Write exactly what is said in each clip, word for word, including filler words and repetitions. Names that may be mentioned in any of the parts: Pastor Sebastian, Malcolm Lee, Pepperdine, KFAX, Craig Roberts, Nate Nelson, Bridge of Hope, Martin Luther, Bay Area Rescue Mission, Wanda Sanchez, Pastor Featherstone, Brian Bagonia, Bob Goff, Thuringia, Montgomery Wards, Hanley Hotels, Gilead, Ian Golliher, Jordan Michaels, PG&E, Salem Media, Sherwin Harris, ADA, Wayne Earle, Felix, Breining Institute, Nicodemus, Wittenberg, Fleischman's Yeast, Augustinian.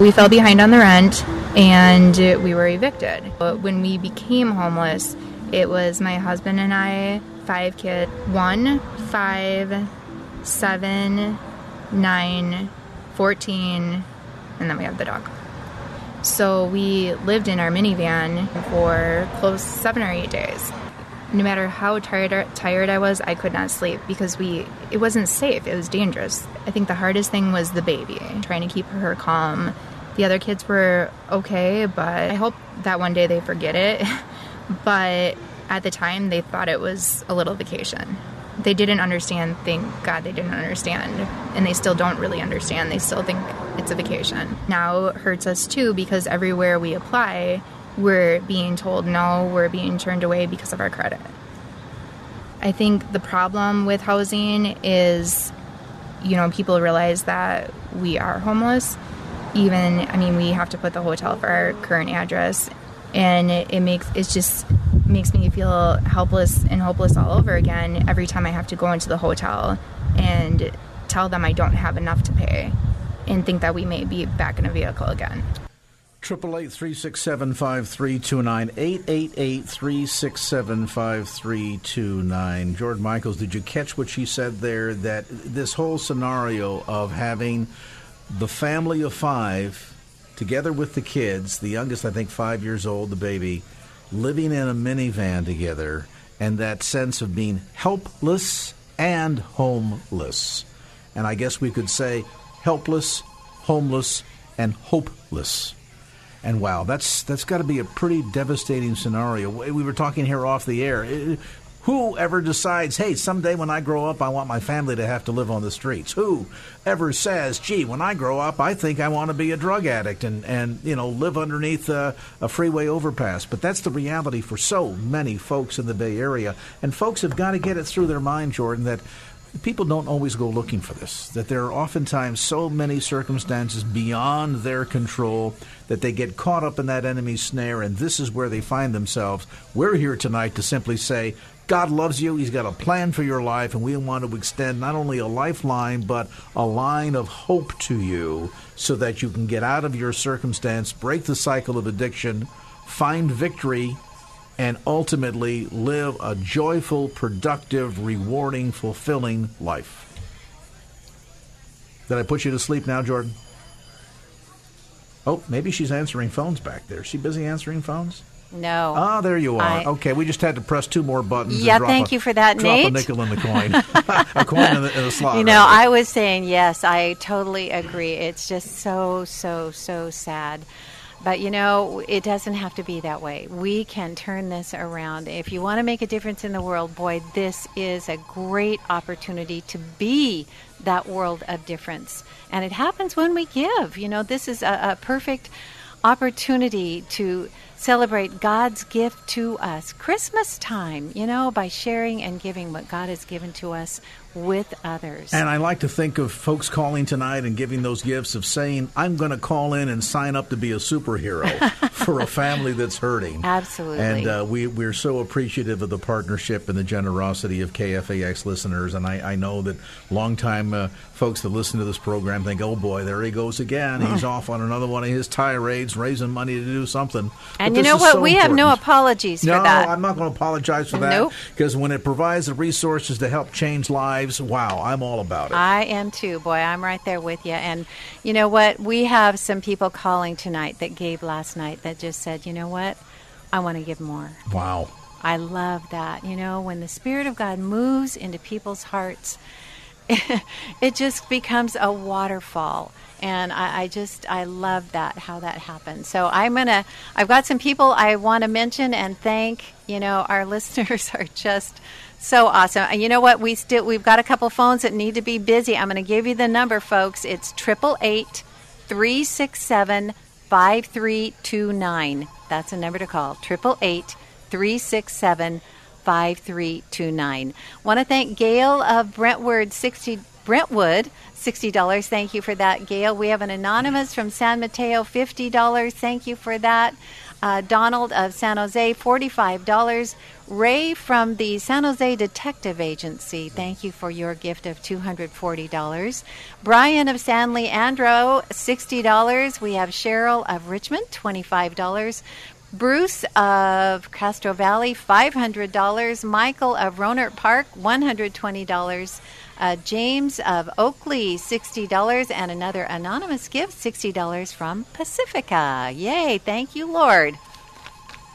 We fell behind on the rent, and we were evicted. When we became homeless, it was my husband and I, five kids, one, five, seven, nine, fourteen, and then we have the dog. So we lived in our minivan for close to seven or eight days. No matter how tired tired I was, I could not sleep because we it wasn't safe. It was dangerous. I think the hardest thing was the baby, trying to keep her calm. The other kids were okay, but I hope that one day they forget it. But at the time, they thought it was a little vacation. They didn't understand. Thank God they didn't understand. And they still don't really understand. They still think it's a vacation. Now it hurts us too because everywhere we apply, we're being told no, we're being turned away because of our credit. I think the problem with housing is, you know, people realize that we are homeless. Even, I mean, we have to put the hotel for our current address, and it, it makes, it's just makes me feel helpless and hopeless all over again every time I have to go into the hotel and tell them I don't have enough to pay and think that we may be back in a vehicle again. eight eight eight, three six seven, five three two nine, eight eight eight, three six seven, five three two nine. Jordan Michaels, did you catch what she said there, that this whole scenario of having the family of five together with the kids, the youngest I think five years old, the baby, living in a minivan together, and that sense of being helpless and homeless. And I guess we could say helpless, homeless, and hopeless. And wow, that's that's got to be a pretty devastating scenario. We were talking here off the air. It, whoever decides, hey, someday when I grow up, I want my family to have to live on the streets. Whoever says, gee, when I grow up, I think I want to be a drug addict and, and you know, live underneath a, a freeway overpass. But that's the reality for so many folks in the Bay Area. And folks have got to get it through their mind, Jordan, that people don't always go looking for this, that there are oftentimes so many circumstances beyond their control that they get caught up in that enemy snare, and this is where they find themselves. We're here tonight to simply say, God loves you. He's got a plan for your life, and we want to extend not only a lifeline, but a line of hope to you so that you can get out of your circumstance, break the cycle of addiction, find victory, and ultimately live a joyful, productive, rewarding, fulfilling life. Did I put you to sleep now, Jordan? Oh, maybe she's answering phones back there. Is she busy answering phones? No. Ah, there you are. I, okay, we just had to press two more buttons. Yeah, and drop thank a, you for that, drop Nate. Drop a nickel in the coin. a coin in the, in the slot. You know, right? I was saying, yes, I totally agree. It's just so, so, so sad. But, you know, it doesn't have to be that way. We can turn this around. If you want to make a difference in the world, boy, this is a great opportunity to be that world of difference. And it happens when we give. You know, this is a, a perfect opportunity to celebrate God's gift to us, Christmas time, you know, by sharing and giving what God has given to us with others. And I like to think of folks calling tonight and giving those gifts of saying, I'm going to call in and sign up to be a superhero for a family that's hurting. Absolutely. And uh, we, we're so appreciative of the partnership and the generosity of K F A X listeners. And I, I know that longtime uh, folks that listen to this program think, oh boy, there he goes again. He's off on another one of his tirades, raising money to do something. And but you know what? So we important. have no apologies for no, that. No, I'm not going to apologize for that. Because nope. when it provides the resources to help change lives, wow, I'm all about it. I am too, boy. I'm right there with you. And you know what? We have some people calling tonight that gave last night that just said, you know what? I want to give more. Wow. I love that. You know, when the Spirit of God moves into people's hearts, it just becomes a waterfall. And I, I just, I love that, how that happened. So I'm going to, I've got some people I want to mention and thank. You know, our listeners are just so awesome. And you know what? We still, we've got a couple phones that need to be busy. I'm going to give you the number, folks. It's eight eight eight, three six seven, five three two nine. That's a number to call. eight eight eight, three six seven, five three two nine. Want to thank Gail of Brentwood, sixty Brentwood, sixty dollars. Thank you for that, Gail. We have an anonymous from San Mateo, fifty dollars. Thank you for that. Uh, Donald of San Jose, forty-five dollars. Ray from the San Jose Detective Agency, thank you for your gift of two hundred forty dollars. Brian of San Leandro, sixty dollars. We have Cheryl of Richmond, twenty-five dollars. Bruce of Castro Valley, five hundred dollars. Michael of Rohnert Park, one hundred twenty dollars. Uh, James of Oakley, sixty dollars. And another anonymous gift, sixty dollars from Pacifica. Yay, thank you, Lord.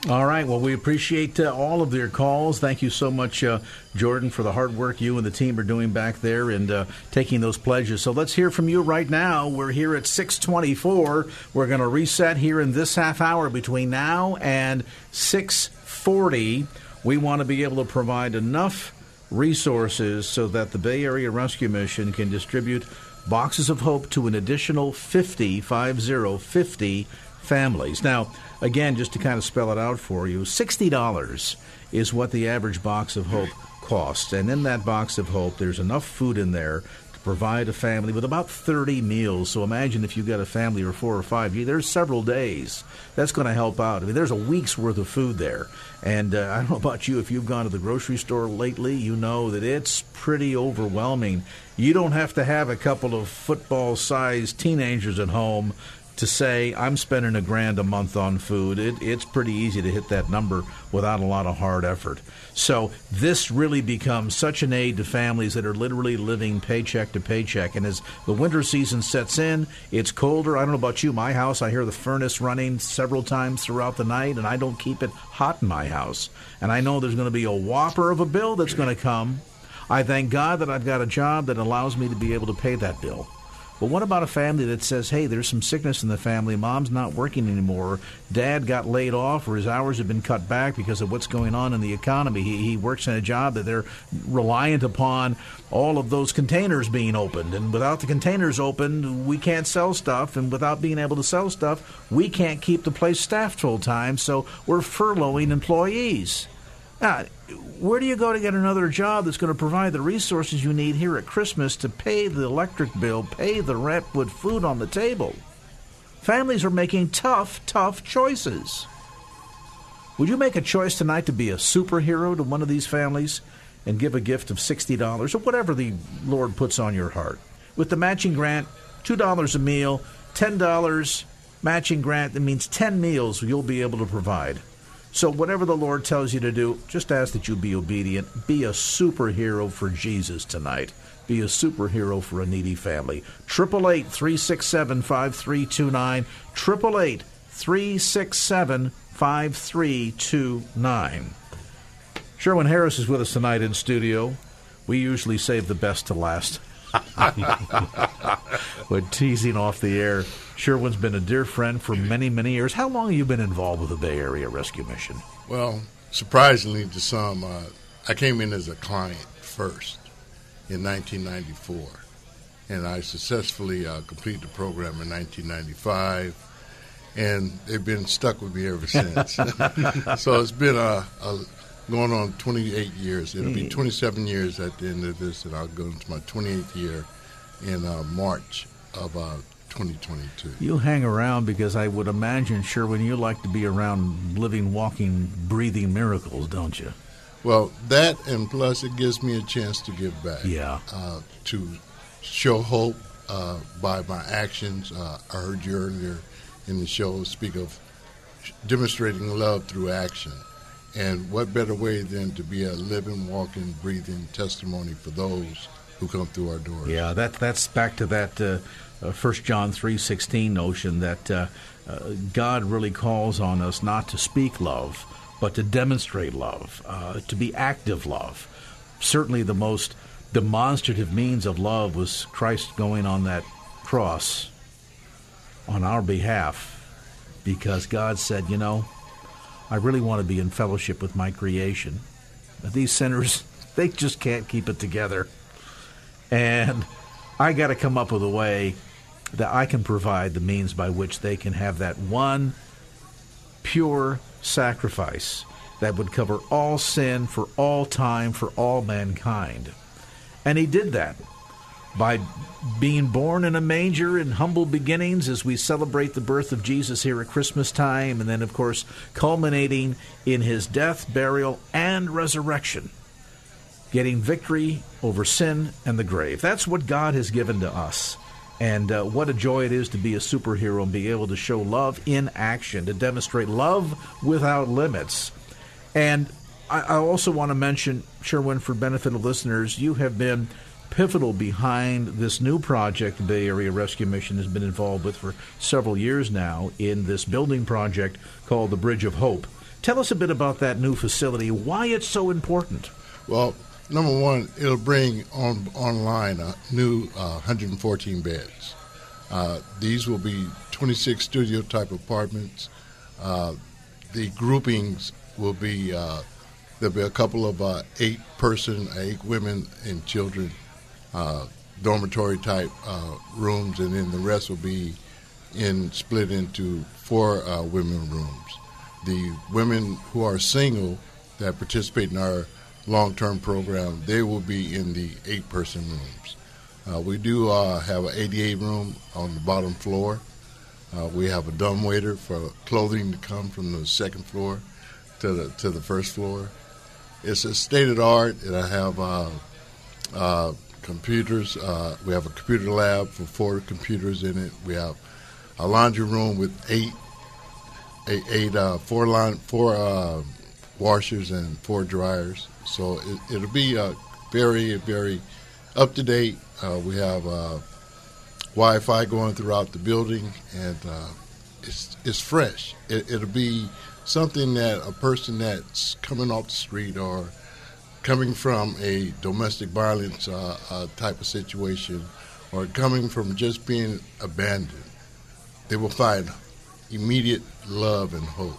All right, well, we appreciate uh, all of their calls. Thank you so much, uh, Jordan, for the hard work you and the team are doing back there and uh, taking those pledges. So let's hear from you right now. We're here at six twenty-four. We're going to reset here in this half hour between now and six forty. We want to be able to provide enough resources so that the Bay Area Rescue Mission can distribute boxes of hope to an additional fifty, five zero, fifty families. Now, again, just to kind of spell it out for you, sixty dollars is what the average box of hope costs. And in that box of hope, there's enough food in there to provide a family with about thirty meals. So imagine if you've got a family of four or five, there's several days. That's going to help out. I mean, there's a week's worth of food there. And uh, I don't know about you, if you've gone to the grocery store lately, you know that it's pretty overwhelming. You don't have to have a couple of football-sized teenagers at home to say, I'm spending a grand a month on food. It, it's pretty easy to hit that number without a lot of hard effort. So this really becomes such an aid to families that are literally living paycheck to paycheck. And as the winter season sets in, it's colder. I don't know about you, my house, I hear the furnace running several times throughout the night, and I don't keep it hot in my house. And I know there's going to be a whopper of a bill that's going to come. I thank God that I've got a job that allows me to be able to pay that bill. But what about a family that says, hey, there's some sickness in the family. Mom's not working anymore. Dad got laid off or his hours have been cut back because of what's going on in the economy. He, he works in a job that they're reliant upon all of those containers being opened. And without the containers opened, we can't sell stuff. And without being able to sell stuff, we can't keep the place staffed full time. So we're furloughing employees. Now, where do you go to get another job that's going to provide the resources you need here at Christmas to pay the electric bill, pay the rent, put food on the table? Families are making tough, tough choices. Would you make a choice tonight to be a superhero to one of these families and give a gift of sixty dollars or whatever the Lord puts on your heart? With the matching grant, two dollars a meal, ten dollars matching grant, that means ten meals you'll be able to provide. So whatever the Lord tells you to do, just ask that you be obedient. Be a superhero for Jesus tonight. Be a superhero for a needy family. eight eight eight, three six seven, five three two nine. eight eight eight, three six seven, five three two nine. Sherwin Harris is with us tonight in studio. We usually save the best to last. We're teasing off the air. Sherwin's been a dear friend for many, many years. How long have you been involved with the Bay Area Rescue Mission? Well, surprisingly to some, uh, I came in as a client first in nineteen ninety-four, and I successfully uh, completed the program in nineteen ninety-five, and they've been stuck with me ever since. So it's been a, a going on twenty-eight years. It'll be twenty-seven years at the end of this, and I'll go into my twenty-eighth year in uh, March of uh, twenty twenty-two. You hang around because I would imagine, Sherwin, you like to be around living, walking, breathing miracles, don't you? Well, that, and plus it gives me a chance to give back. Yeah. Uh, to show hope uh, by my actions. Uh, I heard you earlier in the show speak of demonstrating love through action. And what better way than to be a living, walking, breathing testimony for those who come through our doors. Yeah, that, that's back to that uh, uh, First John three sixteen notion that uh, uh, God really calls on us not to speak love, but to demonstrate love, uh, to be active love. Certainly the most demonstrative means of love was Christ going on that cross on our behalf because God said, you know, I really want to be in fellowship with my creation. But these sinners, they just can't keep it together. And I got to come up with a way that I can provide the means by which they can have that one pure sacrifice that would cover all sin for all time for all mankind. And he did that. by being born in a manger in humble beginnings as we celebrate the birth of Jesus here at Christmas time, and then, of course, culminating in his death, burial, and resurrection, getting victory over sin and the grave. That's what God has given to us. And uh, what a joy it is to be a superhero and be able to show love in action, to demonstrate love without limits. And I, I also want to mention, Sherwin, for benefit of listeners, you have been pivotal behind this new project the Bay Area Rescue Mission has been involved with for several years now in this building project called the Bridge of Hope. Tell us a bit about that new facility, why it's so important. Well, number one, it'll bring on online a new uh, one hundred fourteen beds. Uh, these will be twenty-six studio-type apartments. Uh, the groupings will be, uh, there'll be a couple of uh, eight-person, eight women and children uh, dormitory-type uh, rooms, and then the rest will be in split into four uh, women rooms. The women who are single that participate in our long-term program, they will be in the eight-person rooms. Uh, we do uh, have an A D A room on the bottom floor. Uh, we have a dumbwaiter for clothing to come from the second floor to the to the first floor. It's a state-of-the-art, and I have uh, uh, computers. Uh, we have a computer lab for four computers in it. We have a laundry room with eight, eight, eight uh, four line, four uh, washers and four dryers. So it, it'll be uh, very, very up-to-date. Uh, we have uh, Wi-Fi going throughout the building, and uh, it's it's fresh. It, it'll be something that a person that's coming off the street or coming from a domestic violence uh, uh, type of situation or coming from just being abandoned, they will find immediate love and hope.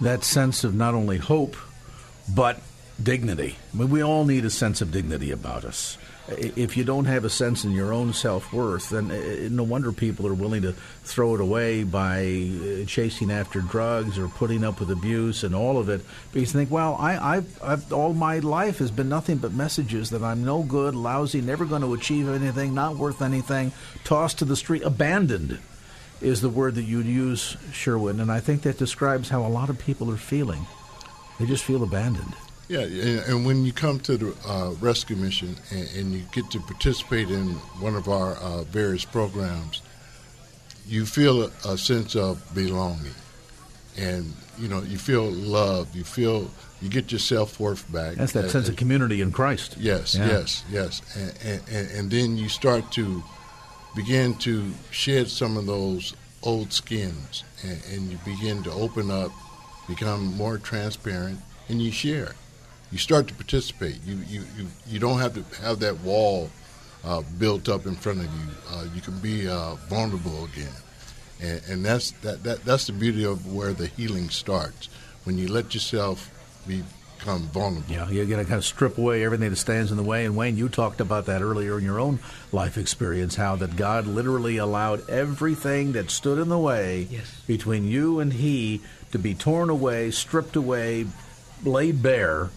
That sense of not only hope, but dignity. I mean, we all need a sense of dignity about us. If you don't have a sense in your own self-worth, then no wonder people are willing to throw it away by chasing after drugs or putting up with abuse and all of it. Because you think, well, I, I've, I've, all my life has been nothing but messages that I'm no good, lousy, never going to achieve anything, not worth anything, tossed to the street, abandoned is the word that you'd use, Sherwin. And I think that describes how a lot of people are feeling. They just feel abandoned. Yeah, and when you come to the uh, rescue mission and, and you get to participate in one of our uh, various programs, you feel a, a sense of belonging, and you know you feel loved. You feel you get your self-worth back. That's that uh, sense of community in Christ. Yes, yeah. yes, yes, and, and and then you start to begin to shed some of those old skins, and, and you begin to open up, become more transparent, and you share. You start to participate. You you, you, you don't have to have that wall uh, built up in front of you. Uh, you can be uh, vulnerable again, and, and that's that, that that's the beauty of where the healing starts. When you let yourself become vulnerable. Yeah, you're going to kind of strip away everything that stands in the way. And Wayne, you talked about that earlier in your own life experience, how that God literally allowed everything that stood in the way yes. between you and He to be torn away, stripped away, laid bare.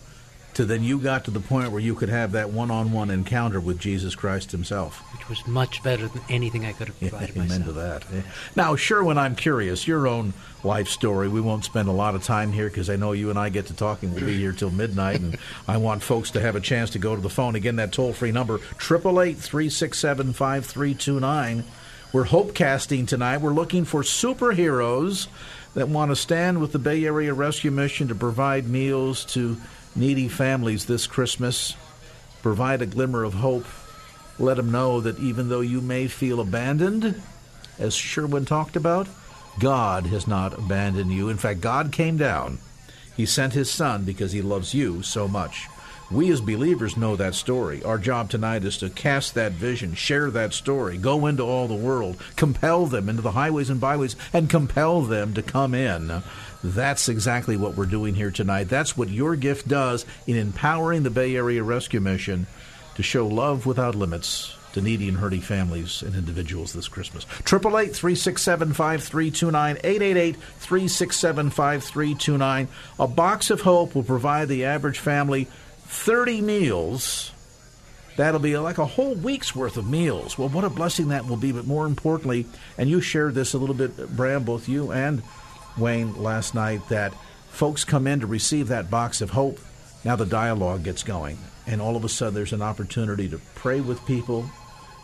To then you got to the point where you could have that one-on-one encounter with Jesus Christ himself. Which was much better than anything I could have provided yeah, amen myself. Amen to that. Yeah. Now, Sherwin, I'm curious, your own life story. We won't spend a lot of time here because I know you and I get to talking. We'll be here till midnight, and I want folks to have a chance to go to the phone. Again, that toll-free number, eight eight eight, three six seven, five three two nine. We're hope casting tonight. We're looking for superheroes that want to stand with the Bay Area Rescue Mission to provide meals to needy families this Christmas, provide a glimmer of hope. Let them know that even though you may feel abandoned, as Sherwin talked about, God has not abandoned you. In fact, God came down. He sent his son because he loves you so much. We as believers know that story. Our job tonight is to cast that vision, share that story, go into all the world, compel them into the highways and byways, and compel them to come in. That's exactly what we're doing here tonight. That's what your gift does in empowering the Bay Area Rescue Mission to show love without limits to needy and hurting families and individuals this Christmas. eight eight eight, three six seven, five three two nine, eight eight eight, three six seven, five three two nine. A box of hope will provide the average family thirty meals That'll be like a whole week's worth of meals. Well, what a blessing that will be. But more importantly, and you shared this a little bit, Bram, both you and Wayne last night, that folks come in to receive that box of hope. Now the dialogue gets going. And all of a sudden, there's an opportunity to pray with people.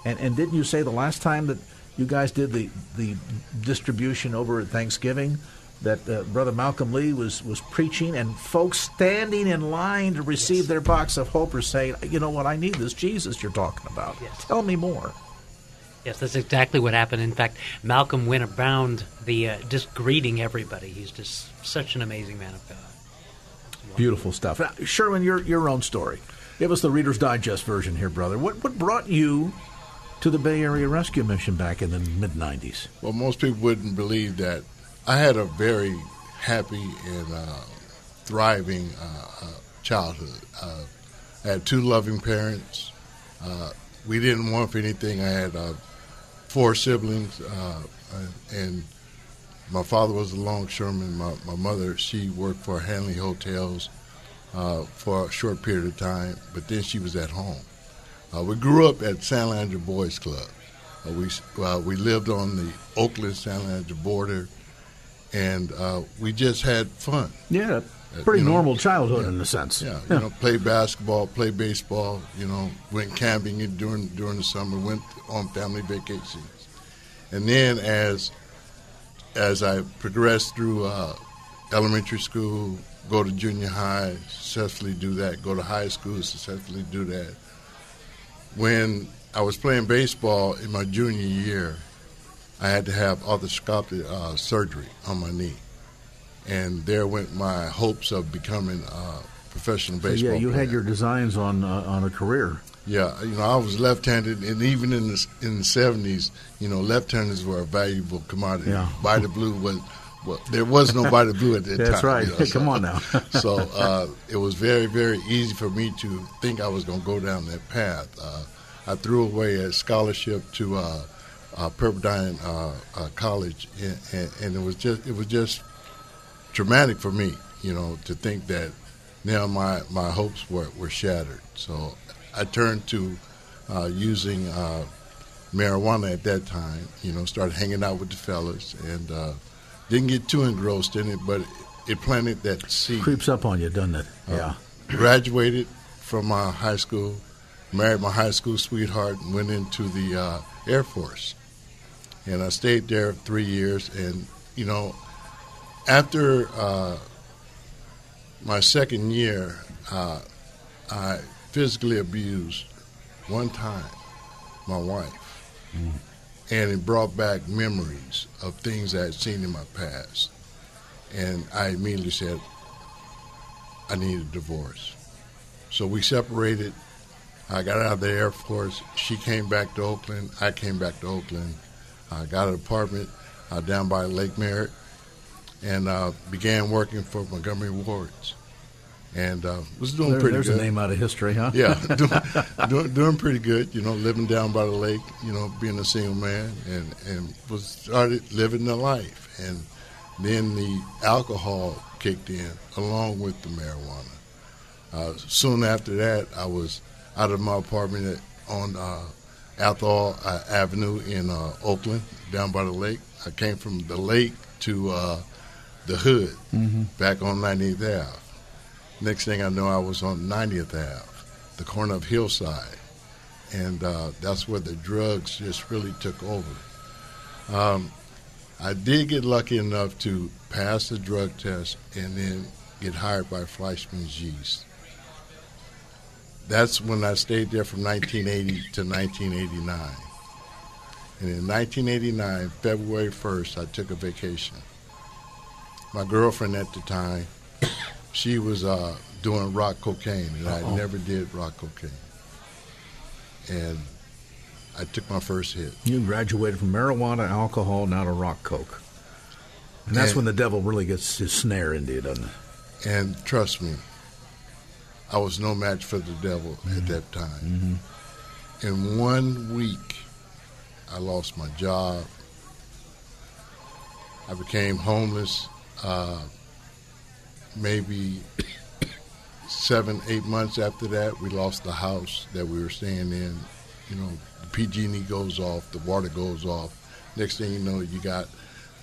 And and didn't you say the last time that you guys did the, the distribution over at Thanksgiving that uh, Brother Malcolm Lee was, was preaching, and folks standing in line to receive yes. their box of hope are saying, you know what, I need this Jesus you're talking about. Yes. Tell me more. Yes, that's exactly what happened. In fact, Malcolm went around the uh, just greeting everybody. He's just such an amazing man of God. Wonderful. Beautiful stuff. Now, Sherwin, your your own story. Give us the Reader's Digest version here, brother. What what brought you to the Bay Area Rescue Mission back in the mid nineties? Well, most people wouldn't believe that. I had a very happy and uh, thriving uh, childhood. Uh, I had two loving parents. Uh, we didn't want for anything. I had uh, four siblings, uh, and my father was a longshoreman. My, my mother, she worked for Hanley Hotels uh, for a short period of time, but then she was at home. Uh, we grew up at San Leandro Boys Club. Uh, we uh, we lived on the Oakland-San Leandro border, and uh, we just had fun. Yeah, pretty uh, you know, normal childhood yeah, in a sense. Yeah, yeah, you know, play basketball, play baseball. You know, went camping during during the summer. Went on family vacations, and then as as I progressed through uh, elementary school, go to junior high, successfully do that. Go to high school, successfully do that. When I was playing baseball in my junior year, I had to have arthroscopic uh, surgery on my knee. And there went my hopes of becoming a professional baseball player. So, yeah, you player. had your designs on uh, on a career. Yeah, you know, I was left-handed, and even in the, in the seventies, you know, left-handers were a valuable commodity. Yeah. By the blue was, well, there was no by the blue at that That's time. That's right. You know, so, come on now. so uh, it was very, very easy for me to think I was going to go down that path. Uh, I threw away a scholarship to uh, uh, Pepperdine uh, uh, College, and, and, and it was just it was just traumatic for me, you know, to think that now my, my hopes were, were shattered. So I turned to uh, using uh, marijuana at that time, you know, started hanging out with the fellas, and uh, didn't get too engrossed in it, but it planted that seed. Creeps up on you, doesn't it? Uh, yeah. Graduated from my high school, married my high school sweetheart, and went into the uh, Air Force. And I stayed there three years. And, you know, after uh, my second year, uh, I physically abused one time my wife. Mm. And it brought back memories of things I had seen in my past. And I immediately said, I need a divorce. So we separated. I got out of the Air Force. She came back to Oakland. I came back to Oakland. I got an apartment uh, down by Lake Merritt, and uh, began working for Montgomery Wards. And uh, was doing there, pretty there's good. There's a name out of history, huh? Yeah, doing, doing, doing pretty good, you know, living down by the lake, you know, being a single man, and, and was started living the life. And then the alcohol kicked in along with the marijuana. Uh, soon after that, I was out of my apartment on uh, Athol uh, Avenue in uh, Oakland, down by the lake. I came from the lake to uh, the hood, mm-hmm. back on ninety-eighth Avenue. Next thing I know, I was on ninetieth Avenue, the corner of Hillside. And uh, that's where the drugs just really took over. Um, I did get lucky enough to pass the drug test and then get hired by Fleischman's Yeast. That's when I stayed there from nineteen eighty to nineteen eighty-nine. And in nineteen eighty-nine, February first, I took a vacation. My girlfriend at the time, she was uh, doing rock cocaine, and Uh-oh. I never did rock cocaine. And I took my first hit. You graduated from marijuana, alcohol, now to rock coke. And that's and, when the devil really gets his snare into you, doesn't it? And trust me, I was no match for the devil mm-hmm. at that time. Mm-hmm. In one week, I lost my job. I became homeless. Uh, maybe seven, eight months after that, we lost the house that we were staying in. You know, the P G and E goes off, the water goes off. Next thing you know, you got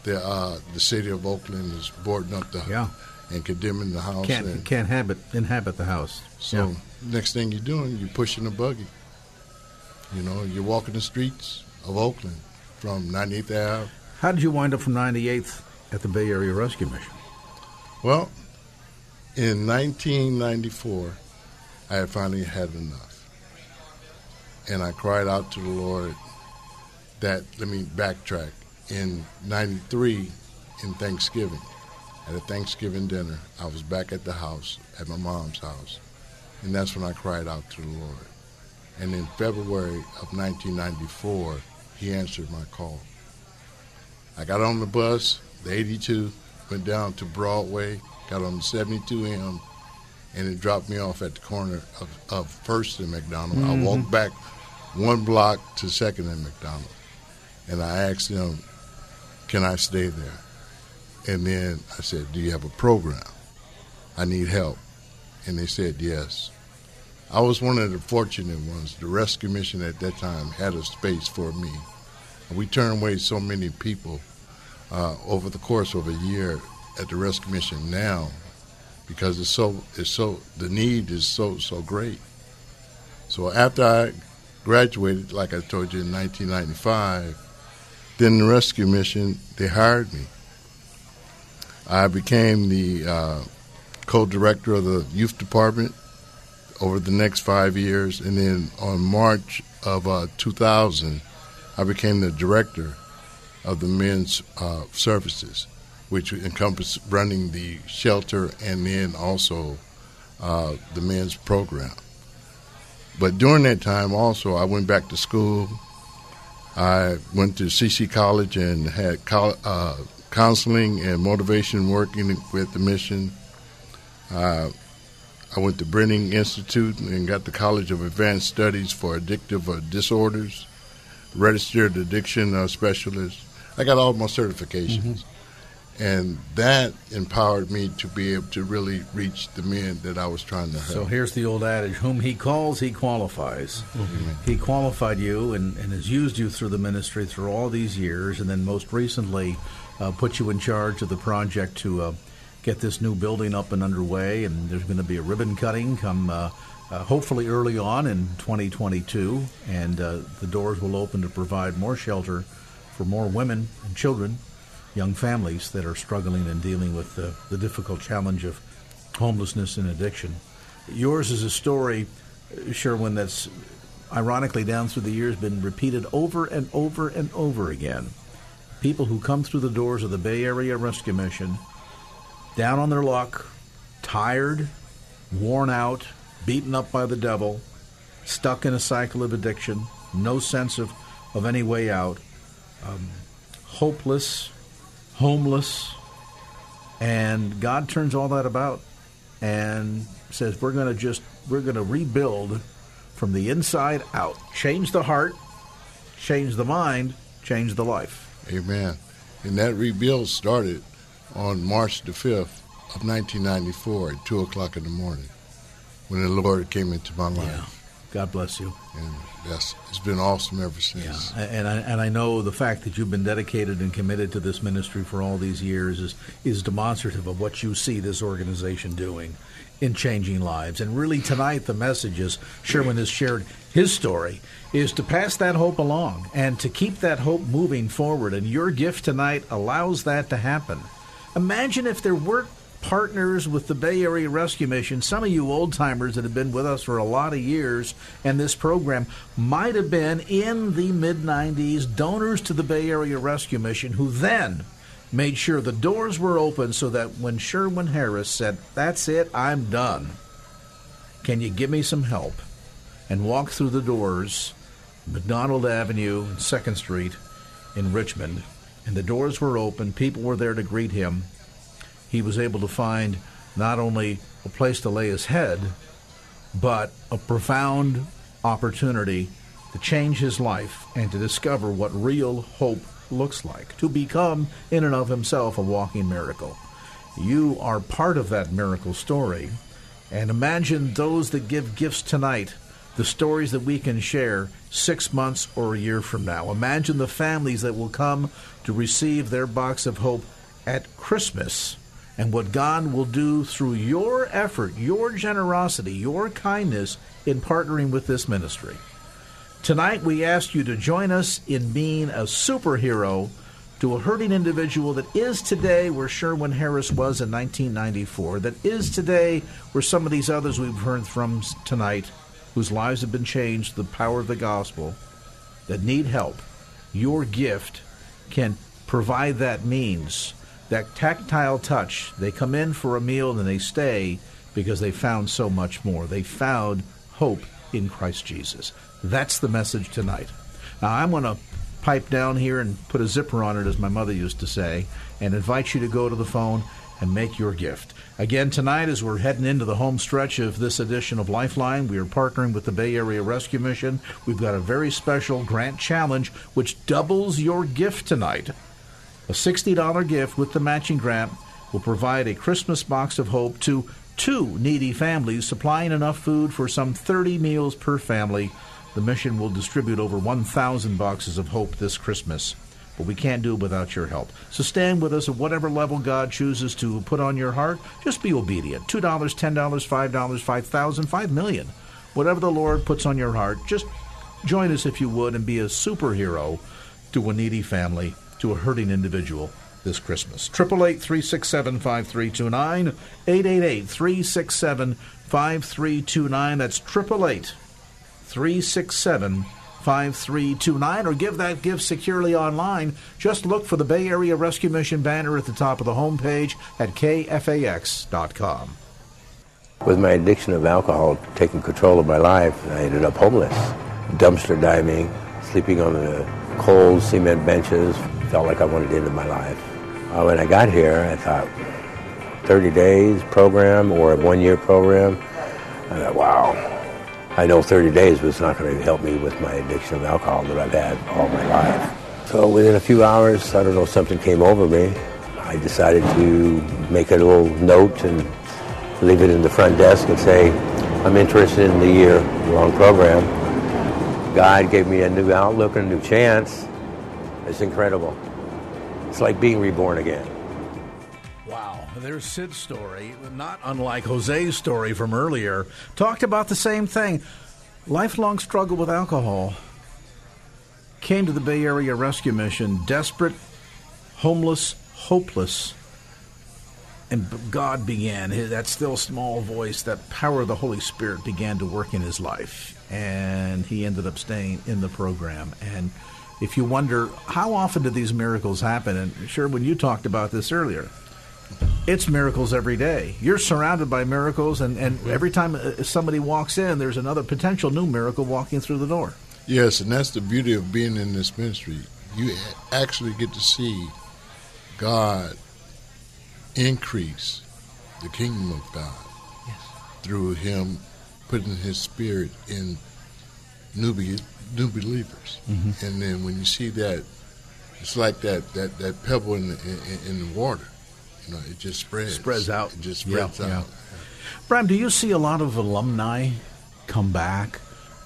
the uh, the city of Oakland is boarding up the yeah. and condemning the house. Can't, and, can't habit, inhabit the house. So yeah. next thing you're doing, you're pushing a buggy. You know, you're walking the streets of Oakland from ninety-eighth Avenue. How did you wind up from ninety-eighth at the Bay Area Rescue Mission? Well, in nineteen ninety-four, I had finally had enough. And I cried out to the Lord that, let me backtrack, in ninety-three, in Thanksgiving, at a Thanksgiving dinner, I was back at the house, at my mom's house. And that's when I cried out to the Lord. And in February of nineteen ninety-four, he answered my call. I got on the bus, the eighty-two, went down to Broadway, got on the seventy-two M, and it dropped me off at the corner of, of First and McDonald. Mm-hmm. I walked back one block to Second and McDonald, and I asked them, can I stay there? And then I said, do you have a program? I need help. And they said yes. I was one of the fortunate ones. The rescue mission at that time had a space for me. We turned away so many people uh, over the course of a year at the rescue mission now, because it's so it's so the need is so so great. So after I graduated, like I told you, in nineteen ninety-five, then the rescue mission, they hired me. I became the uh, co-director of the youth department over the next five years, and then on March of uh, two thousand, I became the director of the men's uh, services, which encompassed running the shelter and then also uh, the men's program. But during that time also, I went back to school. I went to C C College and had co- uh, counseling and motivation working with the mission. Uh, I went to Breining Institute and got the College of Advanced Studies for Addictive Disorders, registered addiction uh, specialist. I got all my certifications. Mm-hmm. And that empowered me to be able to really reach the men that I was trying to help. So here's the old adage, whom he calls, he qualifies. Mm-hmm. He qualified you and, and has used you through the ministry through all these years, and then most recently uh, put you in charge of the project to uh, get this new building up and underway. And there's going to be a ribbon cutting come uh, uh, hopefully early on in twenty twenty-two, and uh, the doors will open to provide more shelter for more women and children, young families that are struggling and dealing with the, the difficult challenge of homelessness and addiction. Yours is a story, Sherwin, that's ironically down through the years been repeated over and over and over again. People who come through the doors of the Bay Area Rescue Mission, down on their luck, tired, worn out, beaten up by the devil, stuck in a cycle of addiction, no sense of, of any way out, um, hopeless, homeless, and God turns all that about and says, we're going to just, we're going to rebuild from the inside out. Change the heart, change the mind, change the life. Amen. And that rebuild started on March the fifth of nineteen ninety-four at two o'clock in the morning when the Lord came into my life. Yeah. God bless you. And that's, it's been awesome ever since. Yeah, and I, and I know the fact that you've been dedicated and committed to this ministry for all these years is, is demonstrative of what you see this organization doing in changing lives. And really tonight the message, as Sherwin has shared his story, is to pass that hope along and to keep that hope moving forward. And your gift tonight allows that to happen. Imagine if there were partners with the Bay Area Rescue Mission, some of you old-timers that have been with us for a lot of years, and this program might have been in the mid nineties donors to the Bay Area Rescue Mission, who then made sure the doors were open so that when Sherwin Harris said, that's it, I'm done, can you give me some help? And walk through the doors, McDonald Avenue and second Street in Richmond, and the doors were open, people were there to greet him. He was able to find not only a place to lay his head, but a profound opportunity to change his life and to discover what real hope looks like, to become in and of himself a walking miracle. You are part of that miracle story, And imagine those that give gifts tonight, the stories that we can share six months or a year from now. Imagine the families that will come to receive their box of hope at Christmas, and what God will do through your effort, your generosity, your kindness in partnering with this ministry. Tonight, we ask you to join us in being a superhero to a hurting individual that is today where Sherwin Harris was in nineteen ninety-four, that is today where some of these others we've heard from tonight, whose lives have been changed, the power of the gospel, that need help. Your gift can provide that means, that tactile touch. They come in for a meal and they stay because they found so much more. They found hope in Christ Jesus. That's the message tonight. Now, I'm going to pipe down here and put a zipper on it, as my mother used to say, and invite you to go to the phone and make your gift. Again, tonight, as we're heading into the home stretch of this edition of Lifeline, we are partnering with the Bay Area Rescue Mission. We've got a very special grant challenge, which doubles your gift tonight. A sixty dollars gift with the matching grant will provide a Christmas box of hope to two needy families, supplying enough food for some thirty meals per family. The mission will distribute over one thousand boxes of hope this Christmas. But we can't do it without your help. So stand with us at whatever level God chooses to put on your heart. Just be obedient. two dollars, ten dollars, five dollars, five thousand dollars, five million dollars. Whatever the Lord puts on your heart, just join us if you would and be a superhero to a needy family, to a hurting individual this Christmas. eight eight eight, three six seven, five three two nine, eight eight eight, three six seven, five three two nine. That's eight eight eight, three six seven, five three two nine, or give that gift securely online. Just look for the Bay Area Rescue Mission banner at the top of the homepage at K F A X dot com. With my addiction of alcohol taking control of my life, I ended up homeless, dumpster diving, sleeping on the cold cement benches. Felt like I wanted the end of my life. Uh, when I got here, I thought thirty days program or a one-year program. I thought, wow. I know thirty days was not going to help me with my addiction of alcohol that I've had all my life. So within a few hours, I don't know, something came over me. I decided to make a little note and leave it in the front desk and say, I'm interested in the year-long program. God gave me a new outlook and a new chance. It's incredible. It's like being reborn again. Wow, there's Sid's story, not unlike Jose's story from earlier. Talked about the same thing. Lifelong struggle with alcohol. Came to the Bay Area Rescue Mission, desperate, homeless, hopeless. And God began, that still small voice, that power of the Holy Spirit began to work in his life. And he ended up staying in the program. And if you wonder, how often do these miracles happen? And Sherwin, you talked about this earlier. It's miracles every day. You're surrounded by miracles, and, and every time somebody walks in, there's another potential new miracle walking through the door. Yes, and that's the beauty of being in this ministry. You actually get to see God increase the kingdom of God. Yes. Through him putting his spirit in new, be- new believers. Mm-hmm. And then when you see that, it's like that, that, that pebble in the, in, in the water. No, it just spreads. Spreads out. It just spreads yeah, out. Yeah. Bram, do you see a lot of alumni come back,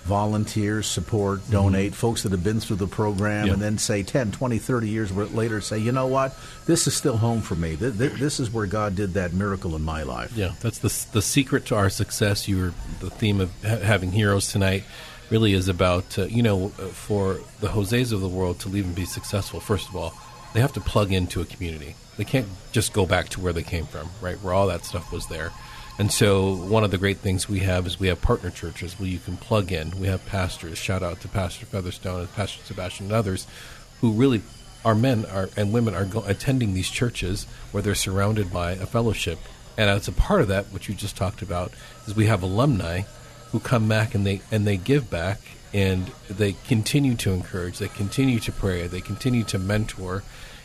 volunteer, support, mm-hmm. donate, folks that have been through the program, yeah. and then say ten, twenty, thirty years later say, you know what, this is still home for me. This is where God did that miracle in my life. Yeah, that's the the secret to our success. You were, the theme of having heroes tonight really is about, uh, you know, for the Jose's of the world to leave and be successful, first of all, they have to plug into a community. They can't just go back to where they came from, right, where all that stuff was there. And so one of the great things we have is we have partner churches where you can plug in. We have pastors. Shout out to Pastor Featherstone and Pastor Sebastian and others who really are men are, and women are go- attending these churches where they're surrounded by a fellowship. And as a part of that, what you just talked about, is we have alumni who come back and they and they give back, and they continue to encourage, they continue to pray, they continue to mentor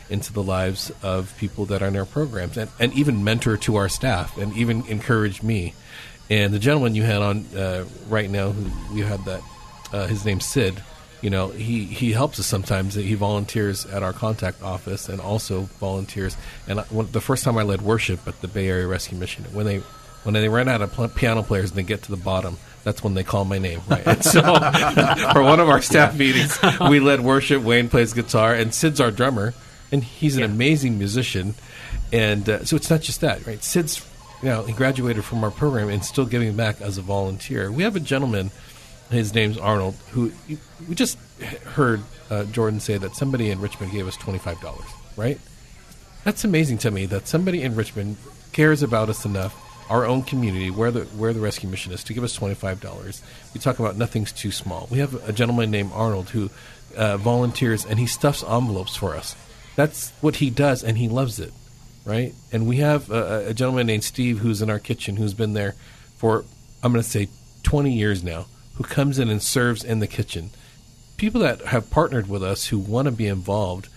into the lives of people that are in our programs, and, and even mentor to our staff, and even encourage me. And the gentleman you had on uh, right now, who we had that, uh, his name's Sid, you know, he, he helps us sometimes. He volunteers at our contact office and also volunteers. And I, when, the first time I led worship at the Bay Area Rescue Mission, when they When they run out of piano players and they get to the bottom, that's when they call my name. Right? And so for one of our staff yeah. meetings, we led worship. Wayne plays guitar, and Sid's our drummer, and he's an yeah. amazing musician. And uh, so it's not just that, right? Sid's, you know, he graduated from our program and still giving back as a volunteer. We have a gentleman, his name's Arnold, who we just heard uh, Jordan say that somebody in Richmond gave us twenty-five dollars, right? That's amazing to me that somebody in Richmond cares about us enough, our own community, where the where the rescue mission is, to give us twenty-five dollars. We talk about nothing's too small. We have a gentleman named Arnold who uh, volunteers, and he stuffs envelopes for us. That's what he does, and he loves it, right? And we have a, a gentleman named Steve who's in our kitchen, who's been there for, I'm going to say, twenty years now, who comes in and serves in the kitchen. People that have partnered with us who want to be involved,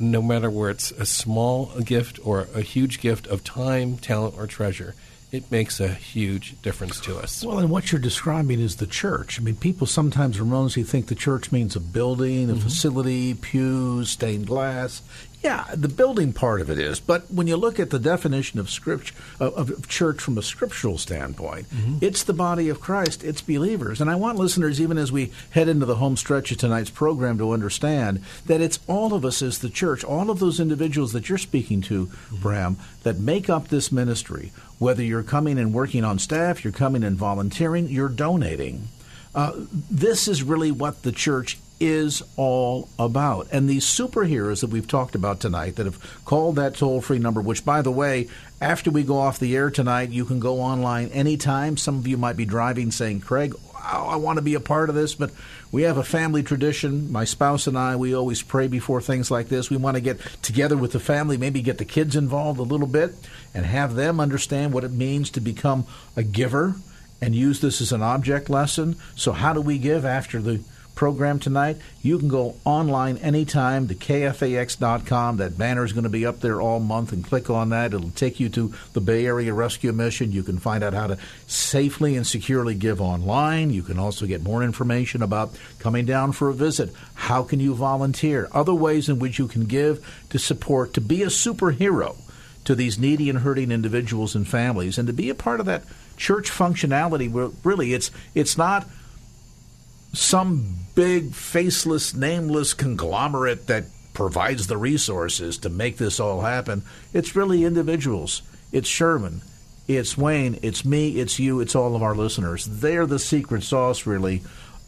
no matter where it's a small gift or a huge gift of time, talent, or treasure, it makes a huge difference to us. Well, and what you're describing is the church. I mean, people sometimes erroneously think the church means a building, a mm-hmm. facility, pews, stained glass. Yeah, the building part of it is. But when you look at the definition of scripture, of, of church from a scriptural standpoint, mm-hmm. it's the body of Christ. It's believers. And I want listeners, even as we head into the home stretch of tonight's program, to understand that it's all of us as the church, all of those individuals that you're speaking to, mm-hmm. Bram, that make up this ministry. Whether you're coming and working on staff, you're coming and volunteering, you're donating. Uh, this is really what the church is all about. And these superheroes that we've talked about tonight that have called that toll-free number, which, by the way, after we go off the air tonight, you can go online anytime. Some of you might be driving saying, Craig, I want to be a part of this, but we have a family tradition. My spouse and I, we always pray before things like this. We want to get together with the family, maybe get the kids involved a little bit and have them understand what it means to become a giver and use this as an object lesson. So how do we give after the program tonight? You can go online anytime to K F A X dot com. That banner is going to be up there all month, and click on that. It'll take you to the Bay Area Rescue Mission. You can find out how to safely and securely give online. You can also get more information about coming down for a visit. How can you volunteer? Other ways in which you can give to support, to be a superhero to these needy and hurting individuals and families, and to be a part of that church functionality where really it's it's not some big, faceless, nameless conglomerate that provides the resources to make this all happen. It's really individuals. It's Sherwin. It's Wayne. It's me. It's you. It's all of our listeners. They're the secret sauce, really,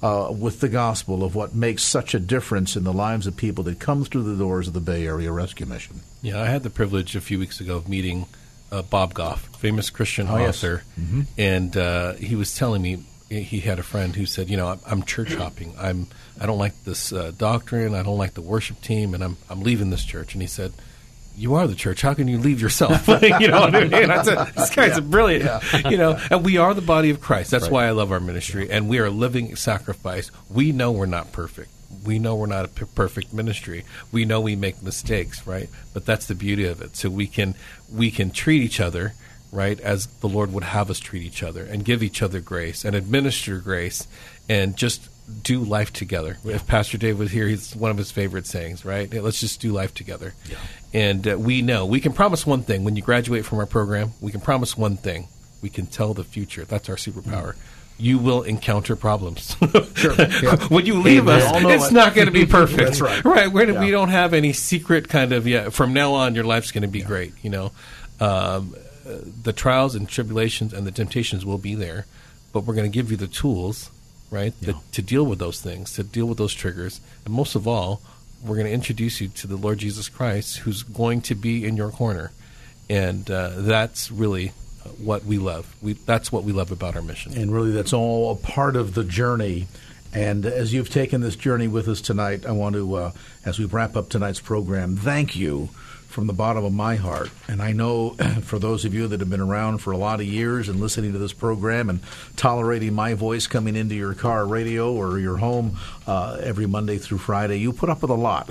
uh, with the gospel of what makes such a difference in the lives of people that come through the doors of the Bay Area Rescue Mission. Yeah, I had the privilege a few weeks ago of meeting uh, Bob Goff, famous Christian oh, author, yes. mm-hmm. and uh, he was telling me, he had a friend who said, you know, I'm, I'm church hopping. I'm, I don't like this uh, doctrine. I don't like the worship team, and I'm I'm leaving this church. And he said, you are the church. How can you leave yourself? You know what I mean? And I said, this guy's yeah. brilliant. Yeah. You know, and we are the body of Christ. That's right. Why I love our ministry, and we are a living sacrifice. We know we're not perfect. We know we're not a p- perfect ministry. We know we make mistakes, right? But that's the beauty of it. So we can we can treat each other right, as the Lord would have us treat each other, and give each other grace and administer grace and just do life together. Yeah. If Pastor Dave was here, he's one of his favorite sayings, right? Hey, let's just do life together. Yeah. And uh, we know. We can promise one thing. When you graduate from our program, we can promise one thing. We can tell the future. That's our superpower. Mm-hmm. You will encounter problems. Sure. Yeah. When you leave hey, us, it's it. not going to be perfect. That's right. Right. We're, yeah. We don't have any secret kind of, yeah, from now on, your life's going to be yeah. great, you know. Um The trials and tribulations and the temptations will be there, but we're going to give you the tools, right, yeah. the, to deal with those things, to deal with those triggers. And most of all, we're going to introduce you to the Lord Jesus Christ, who's going to be in your corner. And uh, that's really what we love. We, that's what we love about our mission. And really, that's all a part of the journey. And as you've taken this journey with us tonight, I want to, uh, as we wrap up tonight's program, thank you from the bottom of my heart. And I know for those of you that have been around for a lot of years and listening to this program and tolerating my voice coming into your car radio or your home uh, every Monday through Friday, you put up with a lot.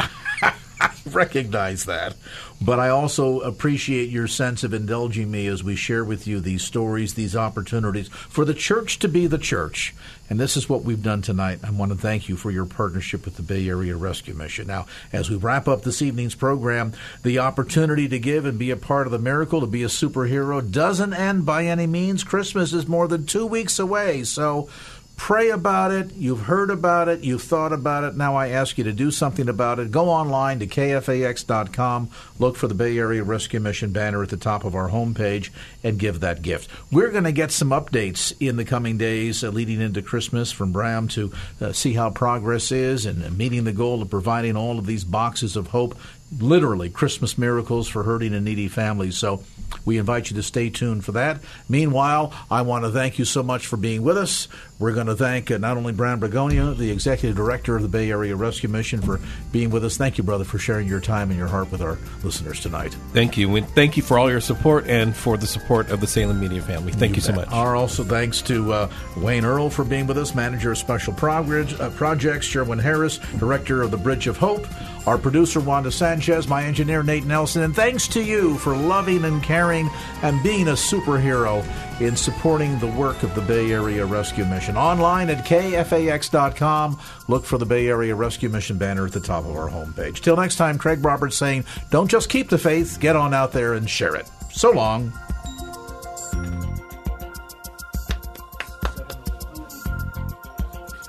recognize that. But I also appreciate your sense of indulging me as we share with you these stories, these opportunities for the church to be the church. And this is what we've done tonight. I want to thank you for your partnership with the Bay Area Rescue Mission. Now, as we wrap up this evening's program, the opportunity to give and be a part of the miracle, to be a superhero, doesn't end by any means. Christmas is more than two weeks away, so pray about it. You've heard about it. You've thought about it. Now I ask you to do something about it. Go online to K F A X dot com. Look for the Bay Area Rescue Mission banner at the top of our homepage and give that gift. We're going to get some updates in the coming days uh, leading into Christmas from Bram to uh, see how progress is and uh, meeting the goal of providing all of these boxes of hope, literally Christmas miracles for hurting and needy families. So we invite you to stay tuned for that. Meanwhile, I want to thank you so much for being with us. We're going to thank not only Brian Bagonia, the Executive Director of the Bay Area Rescue Mission, for being with us. Thank you, brother, for sharing your time and your heart with our listeners tonight. Thank you. And thank you for all your support and for the support of the Salem Media family. Thank you, you so much. Our also thanks to uh, Wayne Earle for being with us, Manager of Special Progress, uh, Projects, Sherwin Harris, Director of the Bridge of Hope, our producer, Wanda Sanchez, my engineer, Nate Nelson, and thanks to you for loving and caring and being a superhero in supporting the work of the Bay Area Rescue Mission. Online at K F A X dot com. Look for the Bay Area Rescue Mission banner at the top of our homepage. Till next time, Craig Roberts saying, don't just keep the faith, get on out there and share it. So long.